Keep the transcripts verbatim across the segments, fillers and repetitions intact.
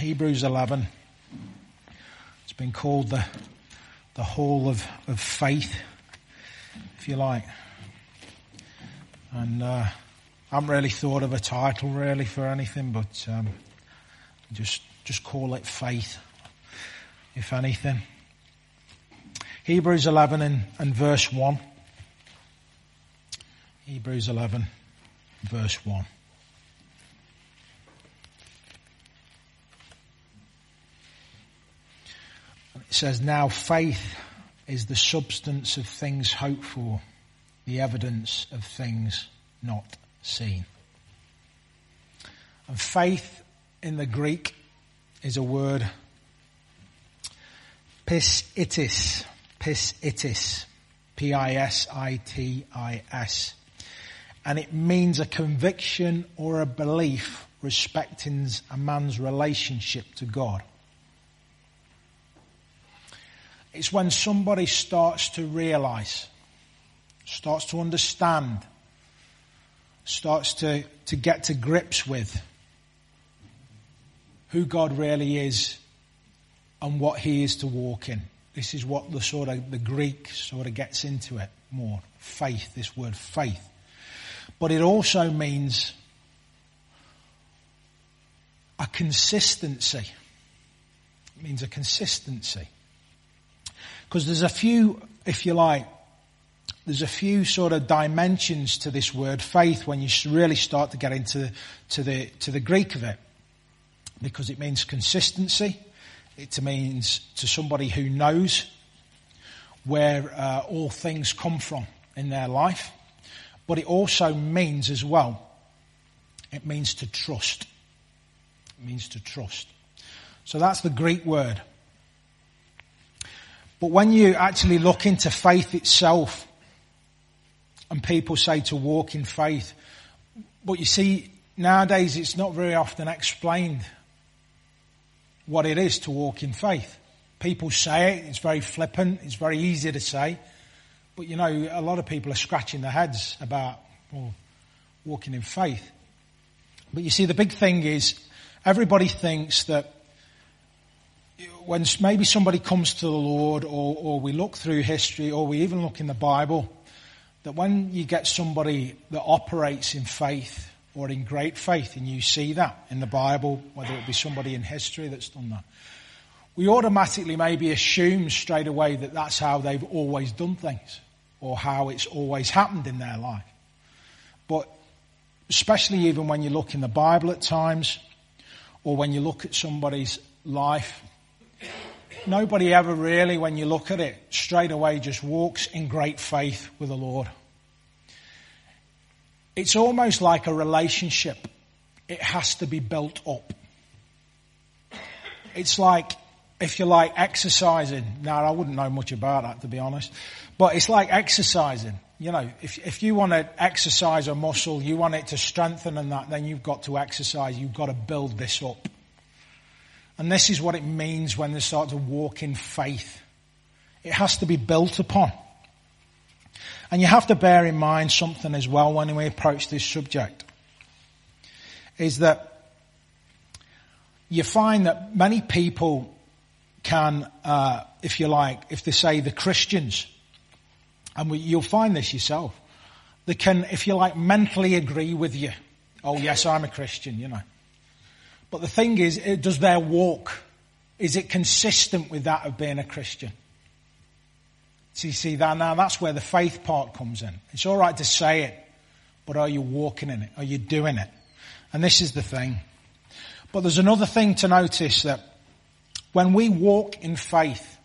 Hebrews eleven. It's been called the the hall of, of faith, if you like. And uh, I haven't really thought of a title really for anything, but um, just just call it faith, if anything. Hebrews eleven and, and verse one. Hebrews eleven, verse one. It says, now faith is the substance of things hoped for, the evidence of things not seen. And faith in the Greek is a word, pistis, pistis, P I S I T I S. And it means a conviction or a belief respecting a man's relationship to God. It's when somebody starts to realize, starts to understand, starts to, to get to grips with who God really is and what he is to walk in. This is what the sort of, the Greek sort of gets into it more. Faith, this word faith. But it also means a consistency. It means a consistency. Because there's a few, if you like, there's a few sort of dimensions to this word faith when you really start to get into to the to the Greek of it, because it means consistency. It means to somebody who knows where uh, all things come from in their life, but it also means as well, it means to trust. It means to trust. So that's the Greek word. But when you actually look into faith itself, and people say to walk in faith, but you see, nowadays it's not very often explained what it is to walk in faith. People say it, it's very flippant, it's very easy to say, but you know, a lot of people are scratching their heads about well, walking in faith. But you see, the big thing is, everybody thinks that when maybe somebody comes to the Lord, or, or we look through history, or we even look in the Bible, that when you get somebody that operates in faith or in great faith, and you see that in the Bible, whether it be somebody in history that's done that, we automatically maybe assume straight away that that's how they've always done things, or how it's always happened in their life. But especially even when you look in the Bible at times, or when you look at somebody's life, nobody ever really, when you look at it, straight away just walks in great faith with the Lord. It's almost like a relationship. It has to be built up. It's like, if you like, exercising. Now, I wouldn't know much about that, to be honest. But it's like exercising. You know, if if you want to exercise a muscle, you want it to strengthen and that, then you've got to exercise. You've got to build this up. And this is what it means when they start to walk in faith. It has to be built upon. And you have to bear in mind something as well when we approach this subject, is that you find that many people can, uh, if you like, if they say the Christians, and we, you'll find this yourself, they can, if you like, mentally agree with you. Oh, yes, I'm a Christian, you know. But the thing is, does their walk, is it consistent with that of being a Christian? So you see, that now that's where the faith part comes in. It's all right to say it, but are you walking in it? Are you doing it? And this is the thing. But there's another thing to notice, that when we walk in faith,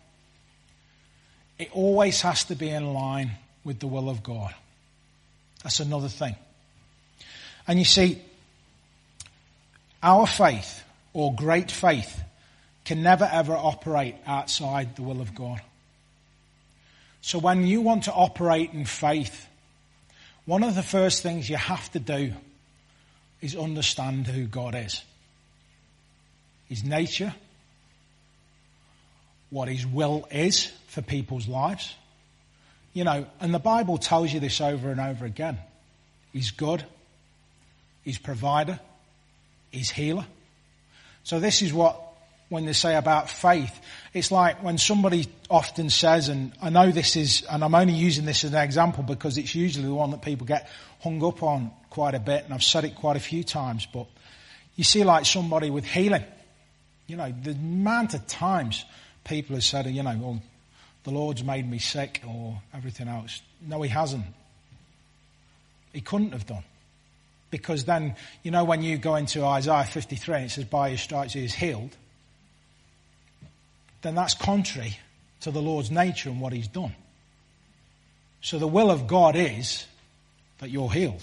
it always has to be in line with the will of God. That's another thing. And you see, our faith, or great faith, can never ever operate outside the will of God. So when you want to operate in faith, one of the first things you have to do is understand who God is. His nature, what his will is for people's lives. You know, and the Bible tells you this over and over again. He's good, he's provider, he's healer. So this is what when they say about faith. It's like when somebody often says, and I know this is, and I'm only using this as an example because it's usually the one that people get hung up on quite a bit, and I've said it quite a few times, but you see like somebody with healing. You know, the amount of times people have said, you know, well, the Lord's made me sick or everything else. No, he hasn't. He couldn't have done. Because then, you know, when you go into Isaiah fifty-three and it says, by his stripes he is healed, then that's contrary to the Lord's nature and what he's done. So the will of God is that you're healed.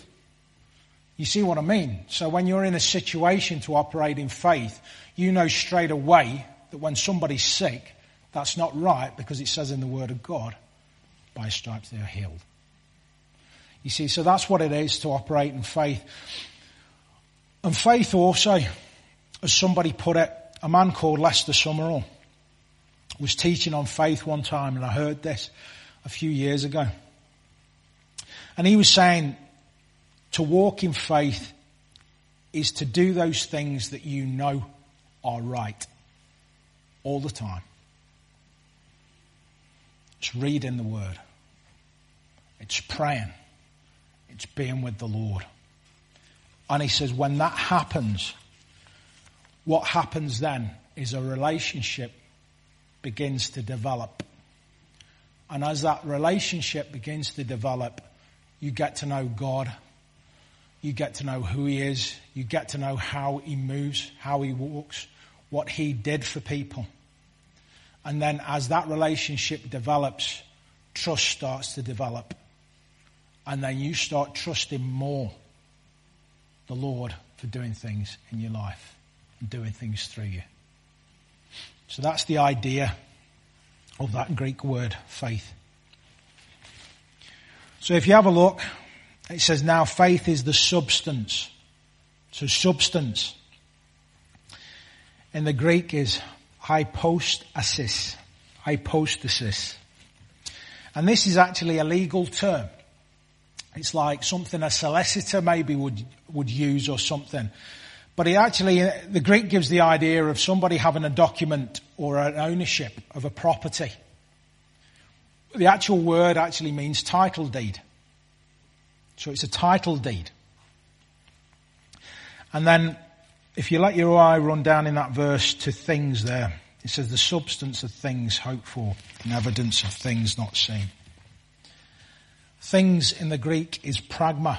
You see what I mean? So when you're in a situation to operate in faith, you know straight away that when somebody's sick, that's not right, because it says in the Word of God, by his stripes they are healed. You see, so that's what it is to operate in faith. And faith also, as somebody put it, a man called Lester Summerall was teaching on faith one time, and I heard this a few years ago. And he was saying, to walk in faith is to do those things that you know are right all the time. It's reading the Word. It's praying. It's being with the Lord. And he says, when that happens, what happens then is a relationship begins to develop. And as that relationship begins to develop, you get to know God. You get to know who he is. You get to know how he moves, how he walks, what he did for people. And then as that relationship develops, trust starts to develop. And then you start trusting more the Lord for doing things in your life and doing things through you. So that's the idea of that Greek word, faith. So if you have a look, it says now faith is the substance. So substance in the Greek is hypostasis. Hypostasis. And this is actually a legal term. It's like something a solicitor maybe would would use or something. But it actually, the Greek gives the idea of somebody having a document or an ownership of a property. The actual word actually means title deed. So it's a title deed. And then if you let your eye run down in that verse to things there, it says the substance of things hoped for and evidence of things not seen. Things in the Greek is pragma,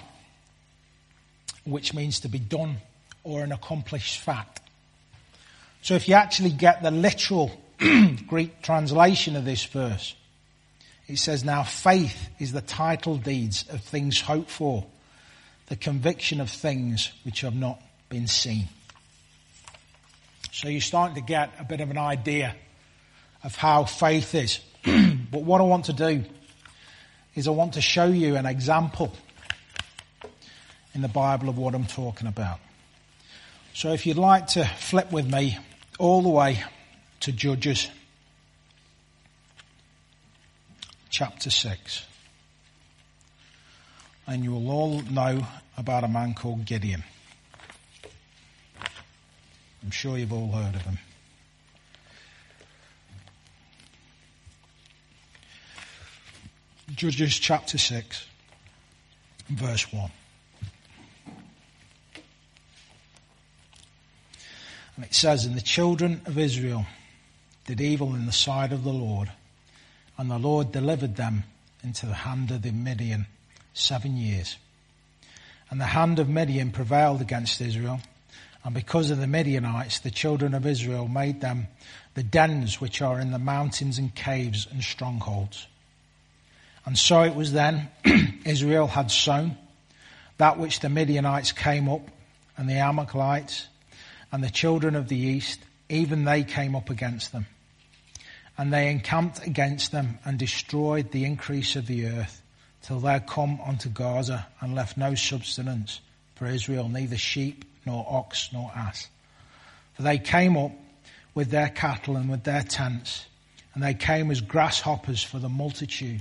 which means to be done or an accomplished fact. So if you actually get the literal Greek translation of this verse, it says, now faith is the title deeds of things hoped for, the conviction of things which have not been seen. So you're starting to get a bit of an idea of how faith is. But what I want to do is I want to show you an example in the Bible of what I'm talking about. So if you'd like to flip with me all the way to Judges chapter six. And you will all know about a man called Gideon. I'm sure you've all heard of him. Judges chapter six, verse one. And it says, and the children of Israel did evil in the sight of the Lord, and the Lord delivered them into the hand of the Midian seven years. And the hand of Midian prevailed against Israel, and because of the Midianites, the children of Israel made them the dens which are in the mountains and caves and strongholds. And so it was then Israel had sown that which the Midianites came up, and the Amalekites, and the children of the east, even they came up against them. And they encamped against them and destroyed the increase of the earth, till they had come unto Gaza and left no substance for Israel, neither sheep, nor ox, nor ass. For they came up with their cattle and with their tents, and they came as grasshoppers for the multitude.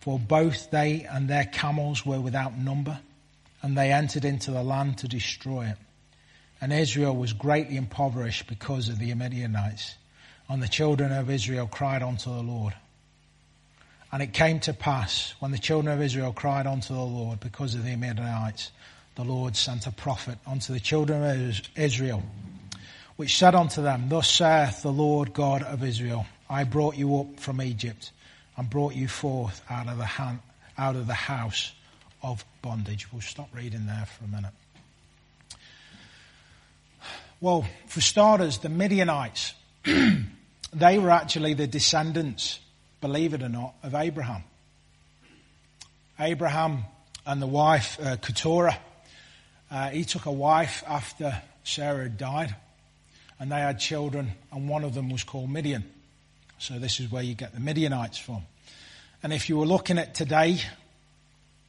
For both they and their camels were without number, and they entered into the land to destroy it. and Israel was greatly impoverished because of the Midianites. And the children of Israel cried unto the Lord. And it came to pass, when the children of Israel cried unto the Lord because of the Midianites, the Lord sent a prophet unto the children of Israel, which said unto them, Thus saith the Lord God of Israel, I brought you up from Egypt, and brought you forth out of the hand, out of the house of bondage. We'll stop reading there for a minute. Well, for starters, the Midianites, they were actually the descendants, believe it or not, of Abraham. Abraham and the wife, uh, Keturah, uh, he took a wife after Sarah had died, and they had children, and one of them was called Midian. So this is where you get the Midianites from. And if you were looking at today,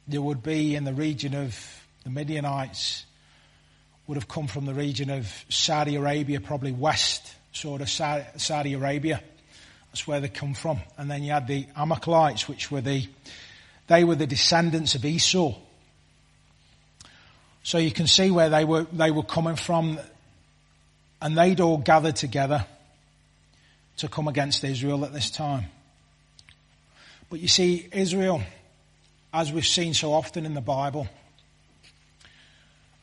there would be in the region of the Midianites would have come from the region of Saudi Arabia, probably west, sort of Saudi Arabia. That's where they come from. And then you had the Amalekites, which were the, they were the descendants of Esau. So you can see where they were, they were coming from, and they'd all gathered together to come against Israel at this time. But you see, Israel, as we've seen so often in the Bible,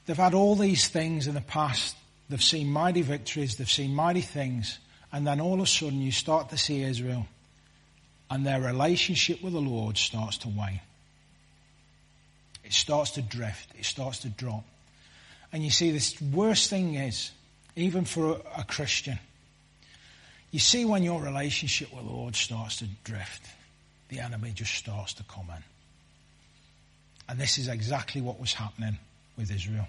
they've had all these things in the past. They've seen mighty victories. They've seen mighty things. And then all of a sudden you start to see Israel, and their relationship with the Lord starts to wane. It starts to drift. It starts to drop. And you see, this worst thing is, even for a Christian, you see when your relationship with the Lord starts to drift, the enemy just starts to come in. And this is exactly what was happening with Israel.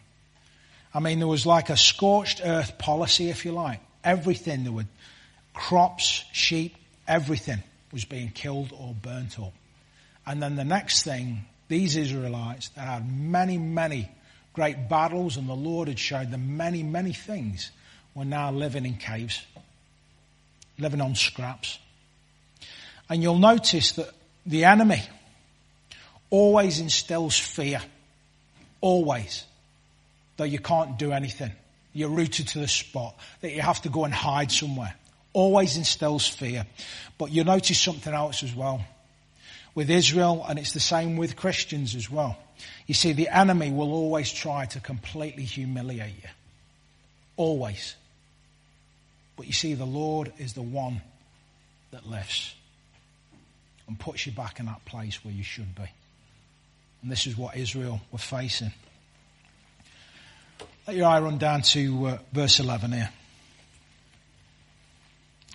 I mean, there was like a scorched earth policy, if you like. Everything, there were crops, sheep, everything was being killed or burnt up. And then the next thing, these Israelites that had many, many great battles, and the Lord had showed them many, many things, were now living in caves, living on scraps. And you'll notice that the enemy always instills fear. Always. That you can't do anything. You're rooted to the spot. That you have to go and hide somewhere. Always instills fear. But you'll notice something else as well. With Israel, and it's the same with Christians as well. You see, the enemy will always try to completely humiliate you. Always. But you see, the Lord is the one that lifts and puts you back in that place where you should be. And this is what Israel were facing. Let your eye run down to uh, verse eleven here.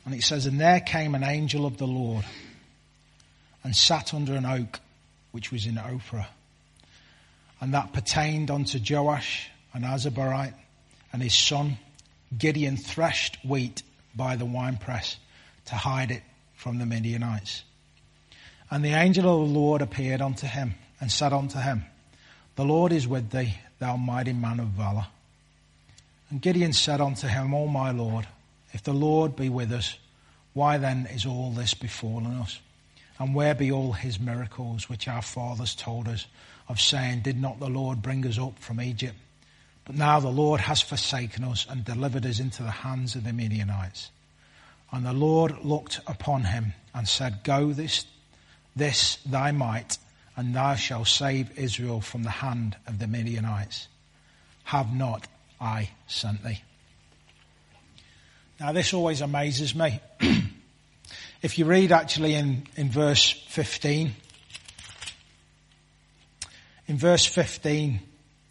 And it says, And there came an angel of the Lord, and sat under an oak, which was in Ophrah. And that pertained unto Joash, an Azabariah, and his son Gideon threshed wheat by the winepress to hide it from the Midianites. And the angel of the Lord appeared unto him, and said unto him, The Lord is with thee, thou mighty man of valour. And Gideon said unto him, O my Lord, if the Lord be with us, why then is all this befallen us? And where be all his miracles which our fathers told us of, saying, Did not the Lord bring us up from Egypt? But now the Lord has forsaken us, and delivered us into the hands of the Midianites. And the Lord looked upon him, and said, Go this, this thy might, and thou shalt save Israel from the hand of the Midianites. Have not I sent thee? Now this always amazes me. If you read actually in, in verse fifteen, in verse fifteen,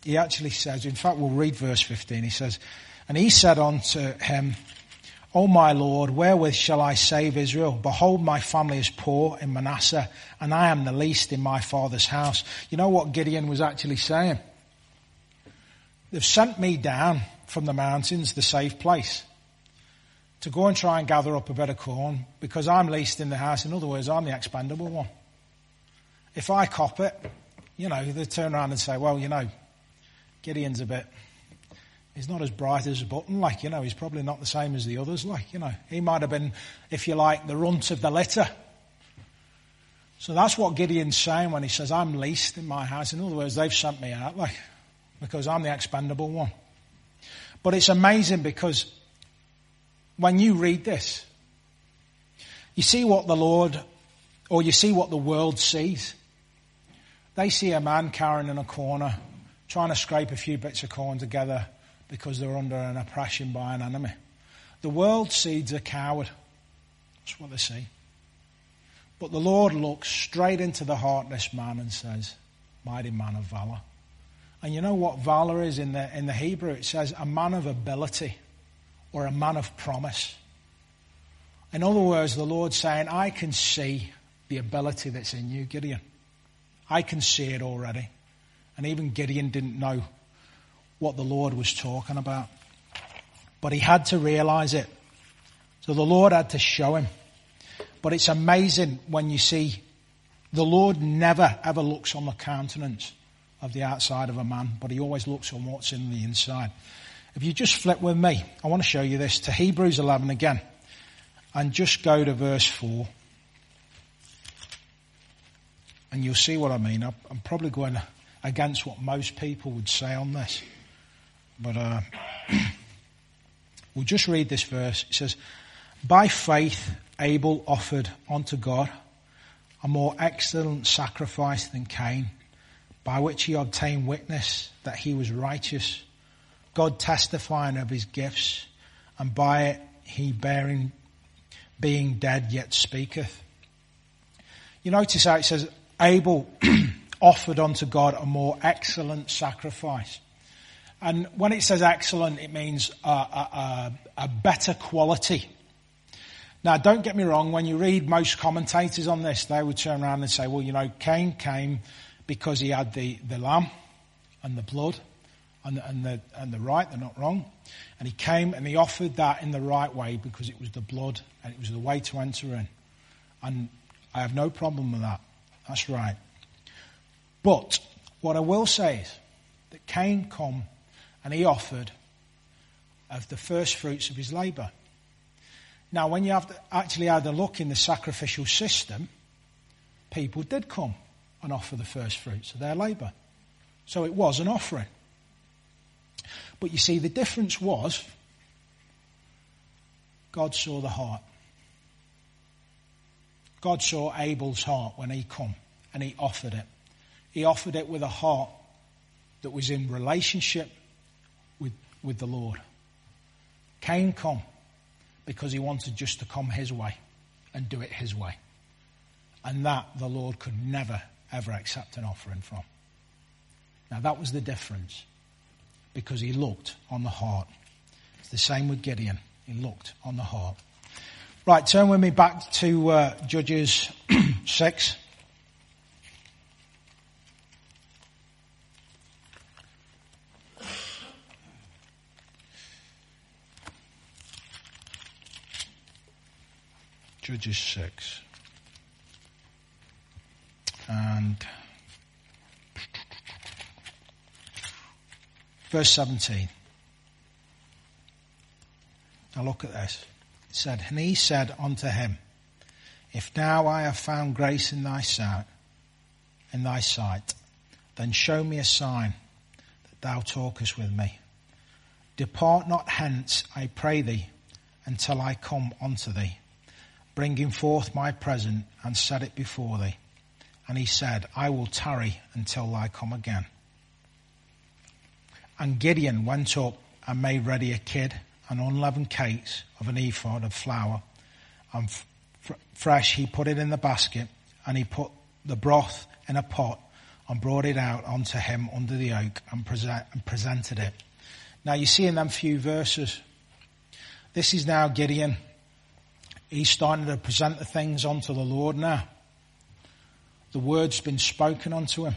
he actually says, in fact, we'll read verse fifteen. He says, And he said unto him, O my Lord, wherewith shall I save Israel? Behold, my family is poor in Manasseh, and I am the least in my father's house. You know what Gideon was actually saying? They've sent me down from the mountains, the safe place, to go and try and gather up a bit of corn, because I'm least in the house. In other words, I'm the expendable one. If I cop it, you know, they turn around and say, well, you know, Gideon's a bit, he's not as bright as a button, like, you know, he's probably not the same as the others, like, you know. He might have been, if you like, the runt of the litter. So that's what Gideon's saying when he says, I'm least in my house. In other words, they've sent me out, like, because I'm the expendable one. But it's amazing because when you read this, you see what the Lord, or you see what the world sees. They see a man cowering in a corner, trying to scrape a few bits of corn together because they're under an oppression by an enemy. The world sees a coward. That's what they see. But the Lord looks straight into the heart of this man and says, mighty man of valor. And you know what valor is in the in the Hebrew? It says a man of ability or a man of promise. In other words, the Lord's saying, I can see the ability that's in you, Gideon. I can see it already. And even Gideon didn't know what the Lord was talking about. But he had to realize it. So the Lord had to show him. But it's amazing when you see the Lord never ever looks on the countenance of the outside of a man, but he always looks on what's in the inside. If you just flip with me, I want to show you this to Hebrews eleven again and just go to verse four. And you'll see what I mean. I'm probably going against what most people would say on this. But uh, we'll just read this verse. It says, by faith Abel offered unto God a more excellent sacrifice than Cain, by which he obtained witness that he was righteous, God testifying of his gifts, and by it he bearing, being dead yet speaketh. You notice how it says, Abel offered unto God a more excellent sacrifice. And when it says excellent, it means a, a, a, a better quality. Now, don't get me wrong, when you read most commentators on this, they would turn around and say, well, you know, Cain came because he had the, the lamb and the blood and the, and the and the right, they're not wrong. And he came and he offered that in the right way because it was the blood and it was the way to enter in. And I have no problem with that. That's right. But what I will say is that Cain come and he offered of the first fruits of his labour. Now, when you have to actually have a look in the sacrificial system, people did come and offer the first fruits of their labour. So it was an offering. But you see, the difference was God saw the heart. God saw Abel's heart when he come and he offered it. He offered it with a heart that was in relationship with, with the Lord. Cain come because he wanted just to come his way and do it his way. And that the Lord could never, ever accept an offering from. Now that was the difference, because he looked on the heart. It's the same with Gideon. He looked on the heart. Right, turn with me back to uh, Judges six. Judges six. And verse seventeen. Now look at this. It said, and he said unto him, if now I have found grace in thy sight, in thy sight, then show me a sign that thou talkest with me. Depart not hence, I pray thee, until I come unto thee, bringing forth my present, and set it before thee. And he said, I will tarry until I come again. And Gideon went up and made ready a kid, and unleavened cakes of an ephod of flour. And f- fresh he put it in the basket, and he put the broth in a pot, and brought it out unto him under the oak, and, present- and presented it. Now you see in them few verses, this is now Gideon. He's starting to present the things unto the Lord now. The word's been spoken unto him.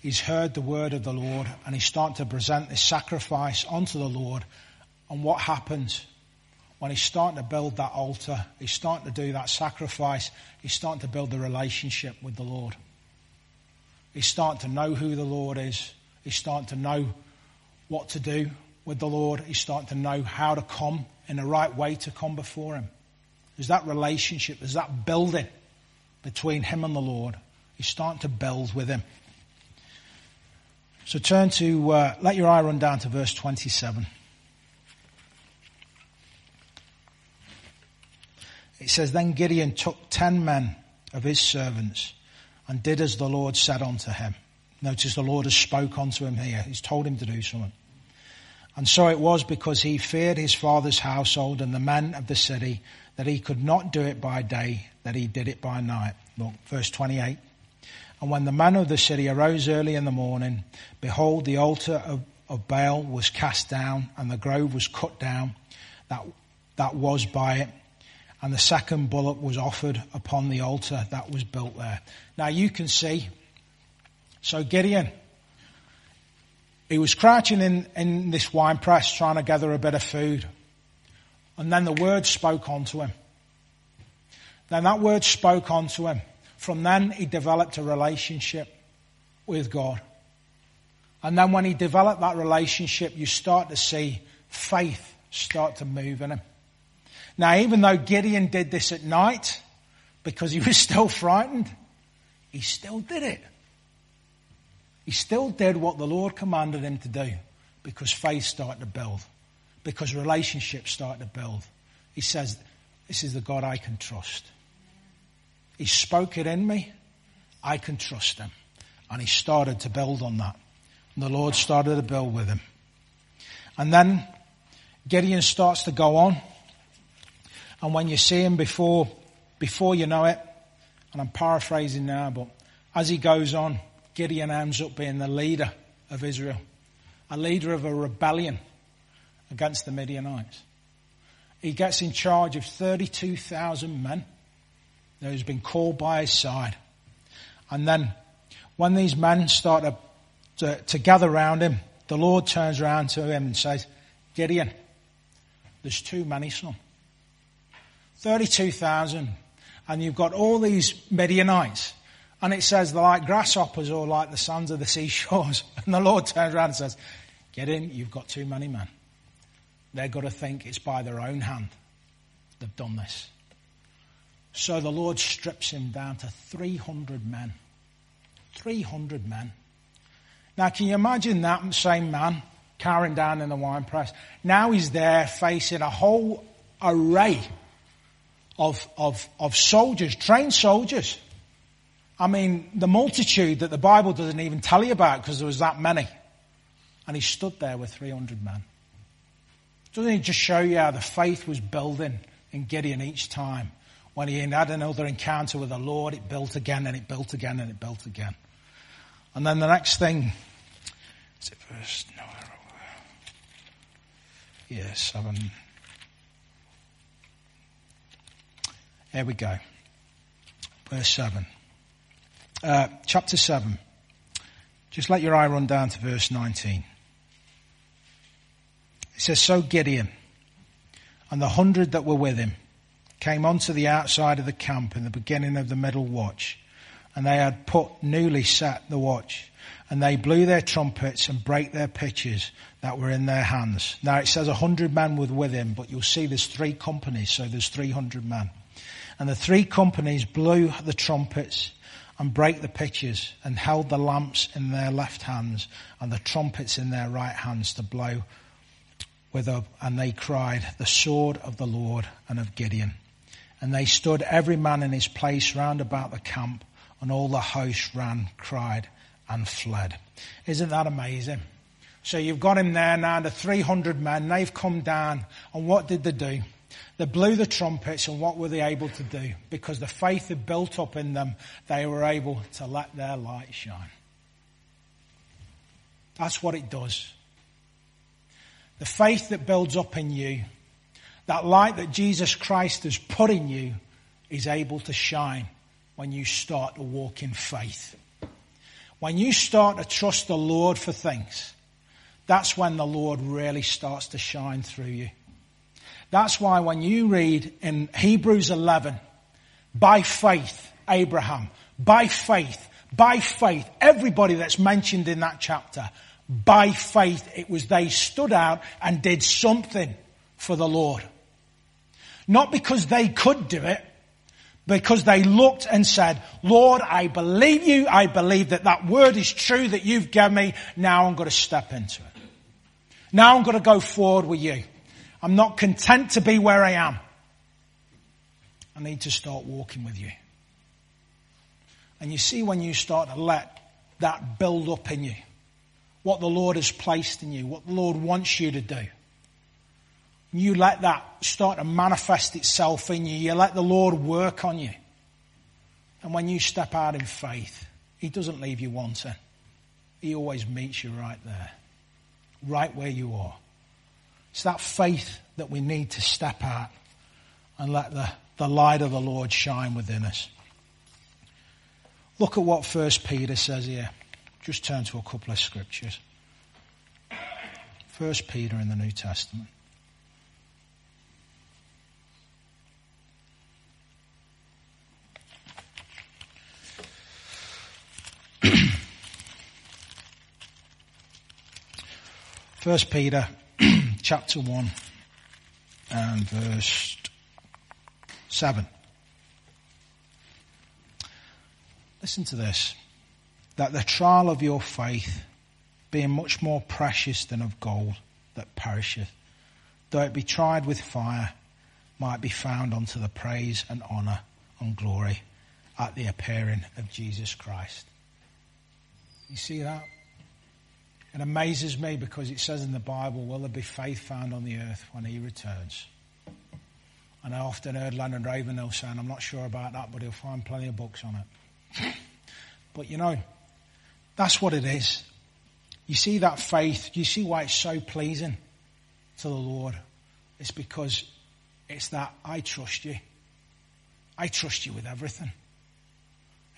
He's heard the word of the Lord, and he's starting to present this sacrifice unto the Lord. And what happens? When he's starting to build that altar, he's starting to do that sacrifice, he's starting to build the relationship with the Lord. He's starting to know who the Lord is. He's starting to know what to do with the Lord. He's starting to know how to come in the right way to come before him. There's that relationship, there's that building between him and the Lord. He's starting to build with him. So turn to, uh, let your eye run down to verse twenty-seven. It says, Then Gideon took ten men of his servants and did as the Lord said unto him. Notice the Lord has spoke unto him here. He's told him to do something. And so it was because he feared his father's household and the men of the city that he could not do it by day, that he did it by night. Look, verse twenty-eight. And when the man of the city arose early in the morning, behold, the altar of, of Baal was cast down, and the grove was cut down that that was by it, and the second bullock was offered upon the altar that was built there. Now you can see, so Gideon, he was crouching in, in this wine press trying to gather a bit of food, and then the word spoke unto him. Then that word spoke unto him. From then, he developed a relationship with God. And then when he developed that relationship, you start to see faith start to move in him. Now, even though Gideon did this at night, because he was still frightened, he still did it. He still did what the Lord commanded him to do, because faith started to build, because relationships started to build. He says, this is the God I can trust. He spoke it in me. I can trust him. And he started to build on that. And the Lord started to build with him. And then Gideon starts to go on. And when you see him before, before you know it, and I'm paraphrasing now, but as he goes on, Gideon ends up being the leader of Israel, a leader of a rebellion against the Midianites. He gets in charge of thirty-two thousand men. Who's been called by his side. And then when these men start to, to, to gather round him, the Lord turns around to him and says, Gideon, there's too many, son. thirty-two thousand. And you've got all these Midianites. And it says they're like grasshoppers or like the sands of the seashores. And the Lord turns around and says, Gideon, you've got too many men. They've got to think it's by their own hand they've done this. So the Lord strips him down to three hundred men. three hundred men. Now, can you imagine that same man carrying down in the wine press? Now he's there facing a whole array of, of, of soldiers, trained soldiers. I mean, the multitude that the Bible doesn't even tell you about because there was that many. And he stood there with three hundred men. Doesn't it just show you how the faith was building in Gideon each time? When he had another encounter with the Lord, it built again and it built again and it built again. And then the next thing, is it verse, no, yeah, seven. Here we go. Verse seven. Uh, chapter seven. Just let your eye run down to verse nineteen. It says, So Gideon and the hundred that were with him came onto the outside of the camp in the beginning of the middle watch, and they had put newly set the watch, and they blew their trumpets and brake their pitchers that were in their hands. Now it says a hundred men were with him, but you'll see there's three companies, so there's three hundred men. And the three companies blew the trumpets and brake the pitchers and held the lamps in their left hands and the trumpets in their right hands to blow with them. And they cried, The sword of the Lord and of Gideon. And they stood every man in his place round about the camp, and all the host ran, cried, and fled. Isn't that amazing? So you've got him there now, the three hundred men, they've come down, and what did they do? They blew the trumpets, and what were they able to do? Because the faith had built up in them, they were able to let their light shine. That's what it does. The faith that builds up in you, that light that Jesus Christ has put in you is able to shine when you start to walk in faith. When you start to trust the Lord for things, that's when the Lord really starts to shine through you. That's why when you read in Hebrews eleven, by faith, Abraham, by faith, by faith, everybody that's mentioned in that chapter, by faith, it was they stood out and did something for the Lord. Not because they could do it, because they looked and said, Lord, I believe you. I believe that that word is true that you've given me. Now I'm going to step into it. Now I'm going to go forward with you. I'm not content to be where I am. I need to start walking with you. And you see, when you start to let that build up in you, what the Lord has placed in you, what the Lord wants you to do, you let that start to manifest itself in you. You let the Lord work on you. And when you step out in faith, he doesn't leave you wanting. He always meets you right there, right where you are. It's that faith that we need to step out and let the, the light of the Lord shine within us. Look at what First Peter says here. Just turn to a couple of scriptures. First Peter in the New Testament. First Peter chapter one and verse seven. Listen to this. That the trial of your faith, being much more precious than of gold that perisheth, though it be tried with fire, might be found unto the praise and honour and glory at the appearing of Jesus Christ. You see that? It amazes me because it says in the Bible, will there be faith found on the earth when he returns? And I often heard Leonard Ravenhill saying, I'm not sure about that, but he'll find plenty of books on it. But you know, that's what it is. You see that faith, you see why it's so pleasing to the Lord. It's because it's that I trust you. I trust you with everything.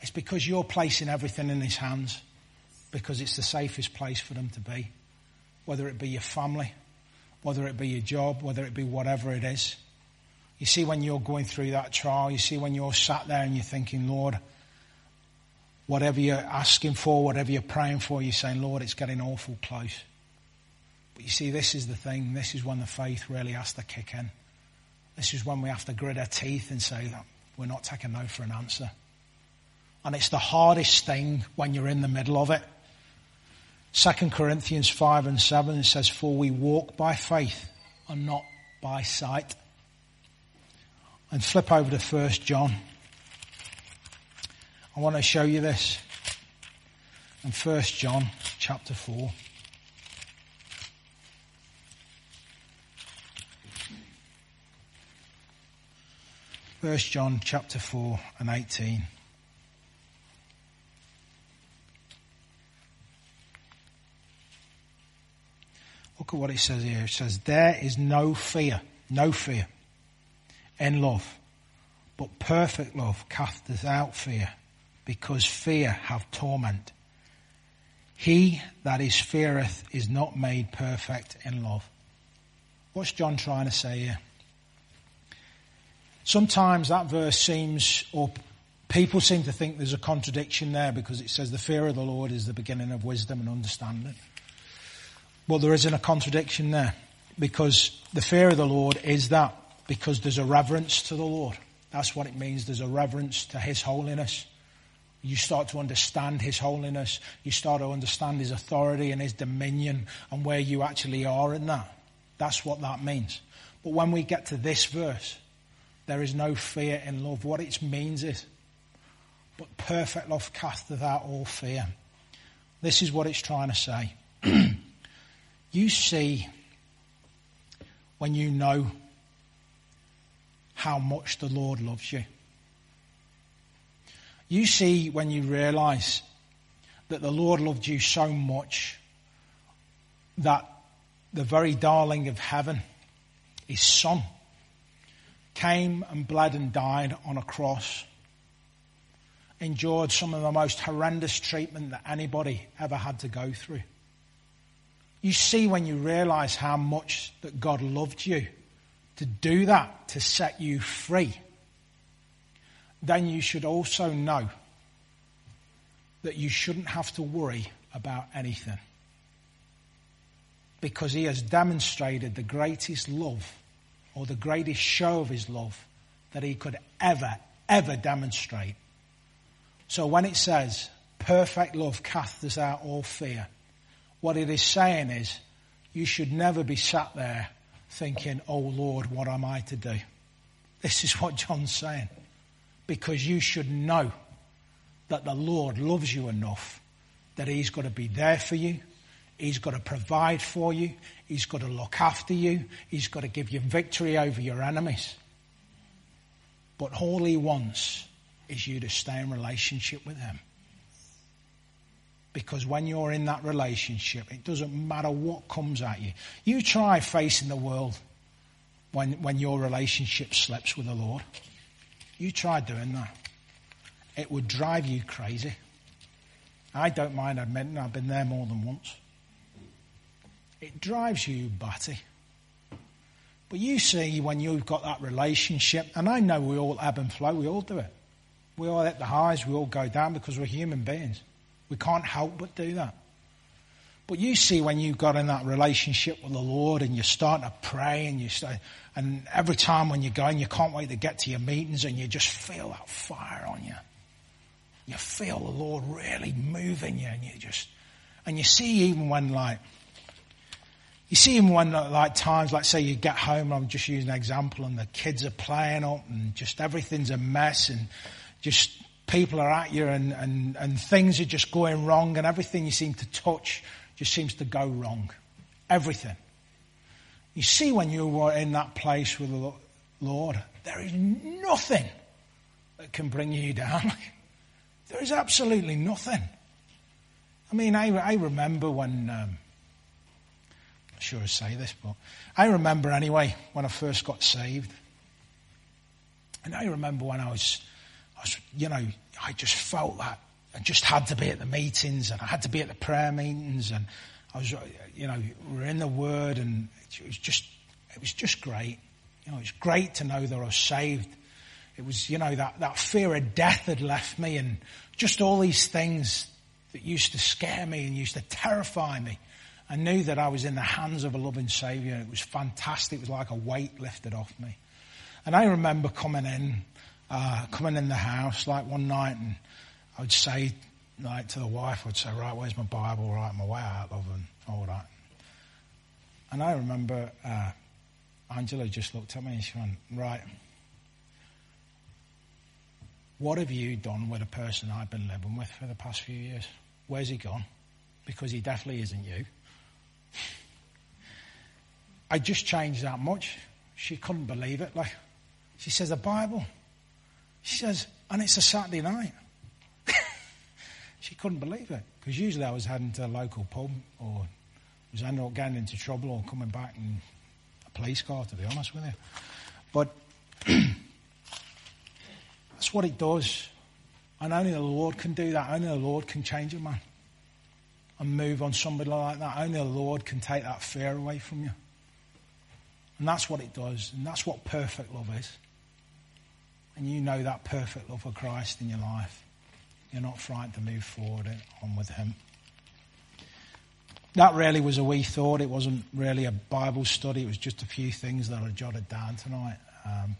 It's because you're placing everything in his hands. Because it's the safest place for them to be. Whether it be your family, whether it be your job, whether it be whatever it is. You see, when you're going through that trial, you see when you're sat there and you're thinking, Lord, whatever you're asking for, whatever you're praying for, you're saying, Lord, it's getting awful close. But you see, this is the thing. This is when the faith really has to kick in. This is when we have to grit our teeth and say, look, we're not taking no for an answer. And it's the hardest thing when you're in the middle of it. Second Corinthians five and seven, it says, for we walk by faith and not by sight. And flip over to First John. I want to show you this. In First John chapter four. First John chapter four and eighteen. Look at what it says here. It says, there is no fear, no fear in love, but perfect love casteth out fear, because fear hath torment. He that is feareth is not made perfect in love. What's John trying to say here? Sometimes that verse seems, or people seem to think there's a contradiction there, because it says the fear of the Lord is the beginning of wisdom and understanding. Well, there isn't a contradiction there, because the fear of the Lord is that, because there's a reverence to the Lord. That's what it means. There's a reverence to his holiness. You start to understand his holiness. You start to understand his authority and his dominion and where you actually are in that. That's what that means. But when we get to this verse, there is no fear in love. What it means is, but perfect love casteth out all fear. This is what it's trying to say. You see when you know how much the Lord loves you. You see when you realize that the Lord loved you so much that the very darling of heaven, his son, came and bled and died on a cross, endured some of the most horrendous treatment that anybody ever had to go through. You see when you realize how much that God loved you to do that, to set you free, then you should also know that you shouldn't have to worry about anything, because he has demonstrated the greatest love, or the greatest show of his love that he could ever, ever demonstrate. So when it says, perfect love casteth out all fear, what it is saying is, you should never be sat there thinking, oh Lord, what am I to do? This is what John's saying. Because you should know that the Lord loves you enough that he's got to be there for you. He's got to provide for you. He's got to look after you. He's got to give you victory over your enemies. But all he wants is you to stay in relationship with him. Because when you're in that relationship, it doesn't matter what comes at you. You try facing the world when, when your relationship slips with the Lord. You try doing that. It would drive you crazy. I don't mind admitting I've been there more than once. It drives you batty. But you see, when you've got that relationship, and I know we all ebb and flow, we all do it. We all hit the highs, we all go down because we're human beings. We can't help but do that. But you see, when you've got in that relationship with the Lord and you start to pray and you start, and every time when you're going, you can't wait to get to your meetings and you just feel that fire on you. You feel the Lord really moving you and you just, and you see even when like, you see even when like times, like say you get home, I'm just using an example, and the kids are playing up and just everything's a mess and just people are at you and, and, and things are just going wrong and everything you seem to touch just seems to go wrong. Everything. You see when you were in that place with the Lord, there is nothing that can bring you down. There is absolutely nothing. I mean, I, I remember when, um, I'm sure I say this, but I remember anyway when I first got saved. And I remember when I was, I was you know, I just felt that I just had to be at the meetings and I had to be at the prayer meetings and I was, you know, we were in the Word and it was just, it was just great. You know, it's great to know that I was saved. It was, you know, that, that fear of death had left me and just all these things that used to scare me and used to terrify me. I knew that I was in the hands of a loving Saviour and it was fantastic. It was like a weight lifted off me. And I remember coming in, uh, coming in the house like one night and I would say, like, to the wife, I'd say, right, where's my Bible? Right, my way out of and all that. And I remember uh, Angela just looked at me and she went, right, what have you done with a person I've been living with for the past few years? Where's he gone? Because he definitely isn't you. I just changed that much. She couldn't believe it. Like, she says, the Bible. She says, and it's a Saturday night. She couldn't believe it. Because usually I was heading to a local pub or was ending up getting into trouble or coming back in a police car, to be honest with you. But that's what it does. And only the Lord can do that. Only the Lord can change a man and move on somebody like that. Only the Lord can take that fear away from you. And that's what it does. And that's what perfect love is. And you know that perfect love of Christ in your life. You're not frightened to move forward and on with him. That really was a wee thought. It wasn't really a Bible study. It was just a few things that I jotted down tonight. Um